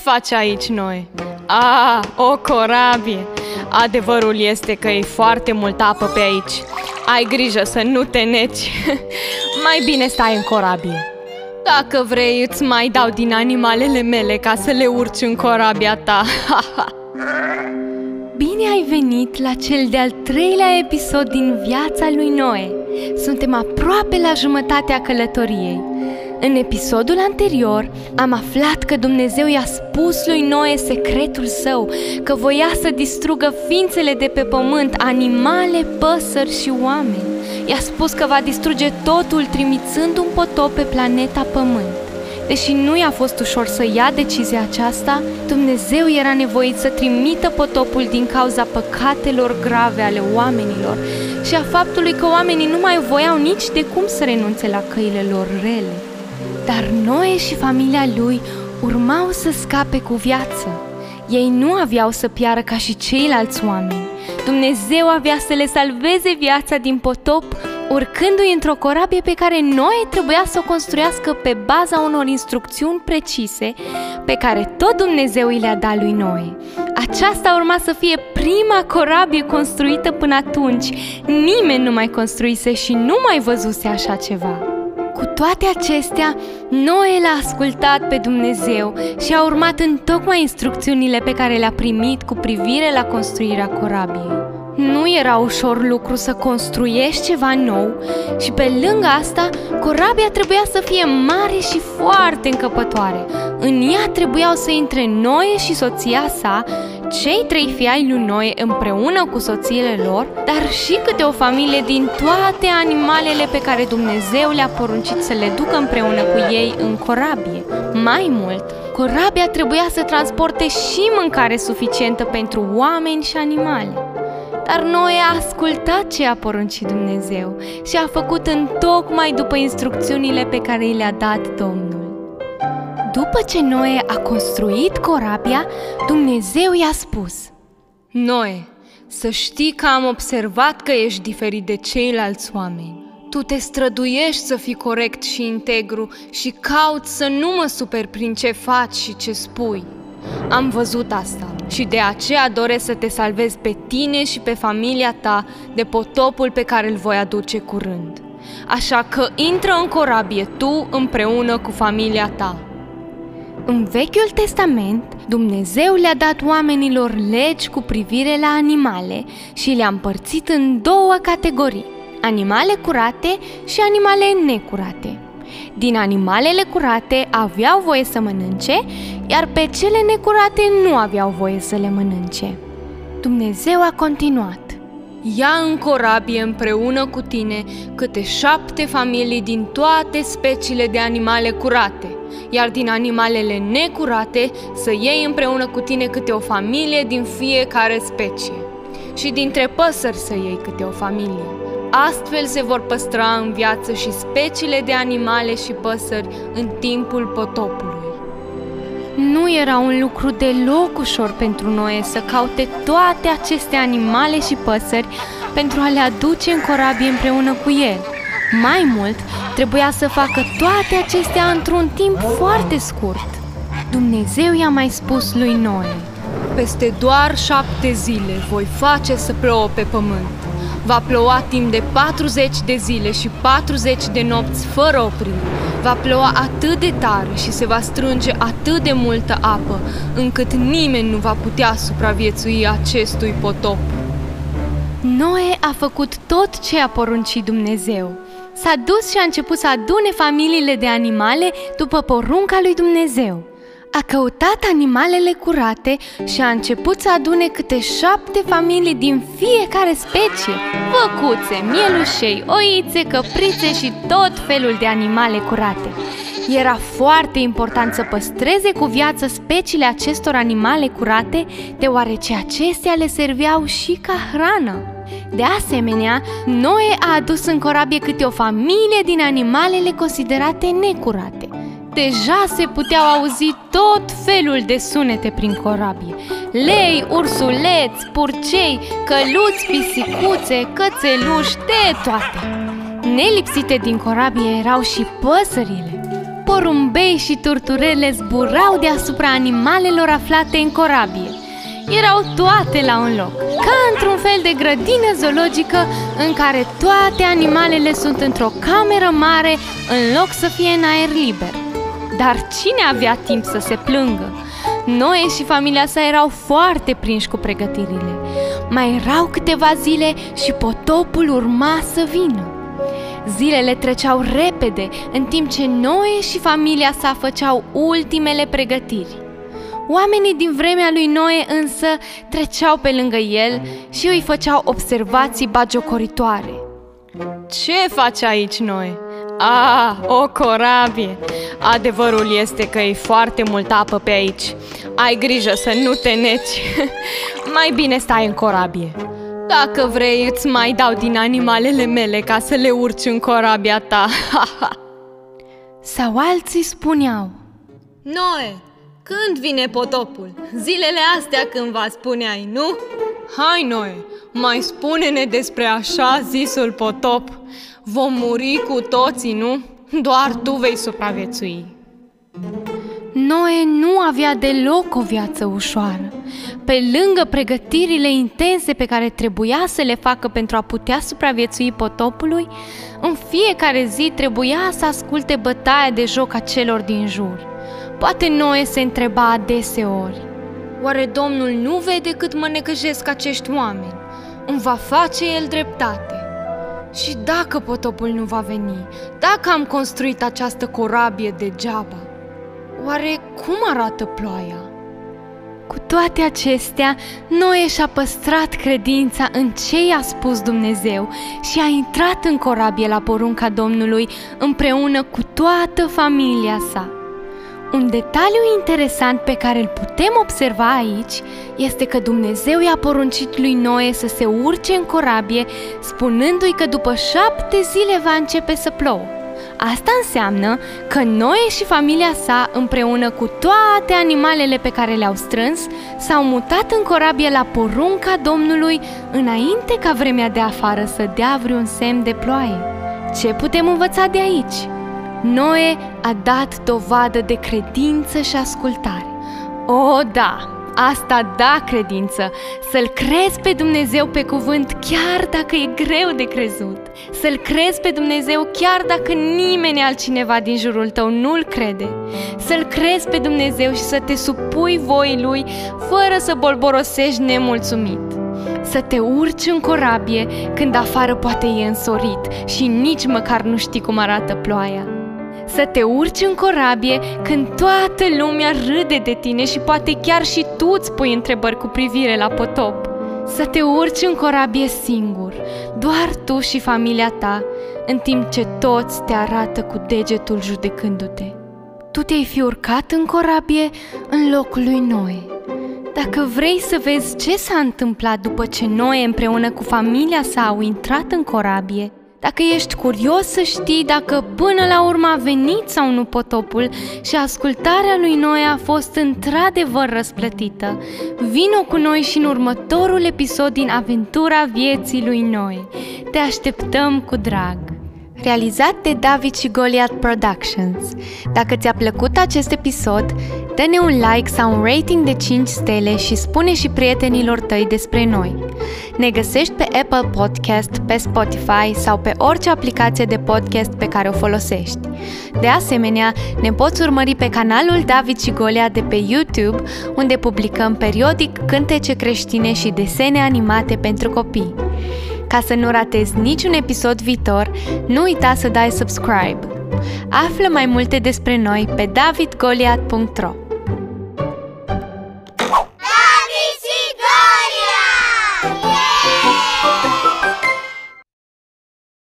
faci aici noi? O corabie! Adevărul este că e foarte multă apă pe aici. Ai grijă să nu te neci. Mai bine stai în corabie. Dacă vrei, îți mai dau din animalele mele ca să le urci în corabia ta. Bine ai venit la cel de-al treilea episod din viața lui Noe. Suntem aproape la jumătatea călătoriei. În episodul anterior am aflat că Dumnezeu i-a spus lui Noe secretul său, că voia să distrugă ființele de pe pământ, animale, păsări și oameni. I-a spus că va distruge totul trimițând un potop pe planeta Pământ. Deși nu i-a fost ușor să ia decizia aceasta, Dumnezeu era nevoit să trimită potopul din cauza păcatelor grave ale oamenilor și a faptului că oamenii nu mai voiau nici de cum să renunțe la căile lor rele. Dar Noe și familia lui urmau să scape cu viață. Ei nu aveau să piară ca și ceilalți oameni. Dumnezeu avea să le salveze viața din potop, urcându-i într-o corabie pe care Noe trebuia să o construiască pe baza unor instrucțiuni precise pe care tot Dumnezeu i le-a dat lui Noe. Aceasta urma să fie prima corabie construită până atunci. Nimeni nu mai construise și nu mai văzuse așa ceva. Cu toate acestea, Noe l-a ascultat pe Dumnezeu și a urmat întocmai instrucțiunile pe care le-a primit cu privire la construirea corabiei. Nu era ușor lucru să construiești ceva nou și pe lângă asta, corabia trebuia să fie mare și foarte încăpătoare. În ea trebuiau să intre Noe și soția sa, cei trei fii ai lui Noe împreună cu soțiile lor, dar și câte o familie din toate animalele pe care Dumnezeu le-a poruncit să le ducă împreună cu ei în corabie. Mai mult, corabia trebuia să transporte și mâncare suficientă pentru oameni și animale. Dar Noe a ascultat ce a poruncit Dumnezeu și a făcut întocmai după instrucțiunile pe care i le-a dat Domnul. După ce Noe a construit corabia, Dumnezeu i-a spus: Noe, să știi că am observat că ești diferit de ceilalți oameni. Tu te străduiești să fii corect și integru și cauți să nu mă superi prin ce faci și ce spui. Am văzut asta și de aceea doresc să te salvez pe tine și pe familia ta de potopul pe care îl voi aduce curând. Așa că intră în corabie tu împreună cu familia ta. În Vechiul Testament, Dumnezeu le-a dat oamenilor legi cu privire la animale și le-a împărțit în două categorii: animale curate și animale necurate. Din animalele curate aveau voie să mănânce, iar pe cele necurate nu aveau voie să le mănânce. Dumnezeu a continuat: Ia în corabie împreună cu tine câte 7 familii din toate speciile de animale curate, iar din animalele necurate să iei împreună cu tine câte o familie din fiecare specie. Și dintre păsări să iei câte o familie. Astfel se vor păstra în viață și speciile de animale și păsări în timpul potopului. Nu era un lucru deloc ușor pentru Noe să caute toate aceste animale și păsări pentru a le aduce în corabie împreună cu el. Mai mult, trebuia să facă toate acestea într-un timp foarte scurt. Dumnezeu i-a mai spus lui Noe: Peste doar 7 zile voi face să plouă pe pământ. Va ploua timp de 40 de zile și 40 de nopți fără oprire. Va ploua atât de tare și se va strânge atât de multă apă, încât nimeni nu va putea supraviețui acestui potop. Noe a făcut tot ce a poruncit Dumnezeu. S-a dus și a început să adune familiile de animale după porunca lui Dumnezeu. A căutat animalele curate și a început să adune câte 7 familii din fiecare specie: văcuțe, mielușei, oițe, căprițe și tot felul de animale curate. Era foarte important să păstreze cu viață speciile acestor animale curate, deoarece acestea le serveau și ca hrană. De asemenea, Noe a adus în corabie câte o familie din animalele considerate necurate. Deja se puteau auzi tot felul de sunete prin corabie: lei, ursuleți, purcei, căluți, pisicuțe, cățeluși, de toate. Nelipsite din corabie erau și păsările. Porumbei și turturele zburau deasupra animalelor aflate în corabie. Erau toate la un loc, ca într-un fel de grădină zoologică în care toate animalele sunt într-o cameră mare în loc să fie în aer liber. Dar cine avea timp să se plângă? Noe și familia sa erau foarte prinși cu pregătirile. Mai erau câteva zile și potopul urma să vină. Zilele treceau repede, în timp ce Noe și familia sa făceau ultimele pregătiri. Oamenii din vremea lui Noe însă treceau pe lângă el și îi făceau observații bagiocoritoare. Ce faci aici, Noe? O corabie! Adevărul este că e foarte multă apă pe aici. Ai grijă să nu te neci. Mai bine stai în corabie. Dacă vrei, îți mai dau din animalele mele ca să le urci în corabia ta. Sau alții spuneau: Noe, când vine potopul? Zilele astea cândva spuneai, nu? Hai, Noe, mai spune-ne despre așa zisul potop. Vom muri cu toții, nu? Doar tu vei supraviețui. Noe nu avea deloc o viață ușoară. Pe lângă pregătirile intense pe care trebuia să le facă pentru a putea supraviețui potopului, în fiecare zi trebuia să asculte bătaia de joc a celor din jur. Poate Noe se întreba adeseori: oare Domnul nu vede cât mă necăjesc acești oameni? Îmi va face El dreptate. Și dacă potopul nu va veni? Dacă am construit această corabie degeaba? Oare cum arată ploaia? Cu toate acestea, Noe și-a păstrat credința în ce i-a spus Dumnezeu și a intrat în corabie la porunca Domnului împreună cu toată familia sa. Un detaliu interesant pe care îl putem observa aici este că Dumnezeu i-a poruncit lui Noe să se urce în corabie, spunându-i că după 7 zile va începe să plouă. Asta înseamnă că Noe și familia sa, împreună cu toate animalele pe care le-au strâns, s-au mutat în corabie la porunca Domnului înainte ca vremea de afară să dea vreun semn de ploaie. Ce putem învăța de aici? Noe a dat dovadă de credință și ascultare. Da! Asta da credință! Să-L crezi pe Dumnezeu pe cuvânt chiar dacă e greu de crezut. Să-L crezi pe Dumnezeu chiar dacă nimeni altcineva din jurul tău nu-L crede. Să-L crezi pe Dumnezeu și să te supui voii Lui fără să bolborosești nemulțumit. Să te urci în corabie când afară poate e însorit și nici măcar nu știi cum arată ploaia. Să te urci în corabie când toată lumea râde de tine și poate chiar și tu îți pui întrebări cu privire la potop. Să te urci în corabie singur, doar tu și familia ta, în timp ce toți te arată cu degetul judecându-te. Tu te-ai fi urcat în corabie în locul lui Noe. Dacă vrei să vezi ce s-a întâmplat după ce Noe împreună cu familia sa au intrat în corabie, dacă ești curios să știi dacă până la urmă a venit sau nu potopul și ascultarea lui Noe a fost într-adevăr răsplătită, vino cu noi și în următorul episod din Aventura Vieții lui Noe. Te așteptăm cu drag! Realizat de David și Goliath Productions. Dacă ți-a plăcut acest episod, dă-ne un like sau un rating de 5 stele și spune și prietenilor tăi despre noi. Ne găsești pe Apple Podcast, pe Spotify sau pe orice aplicație de podcast pe care o folosești. De asemenea, ne poți urmări pe canalul David și Goliath de pe YouTube, unde publicăm periodic cântece creștine și desene animate pentru copii. Ca să nu ratezi niciun episod viitor, nu uita să dai subscribe. Află mai multe despre noi pe davidgoliath.ro.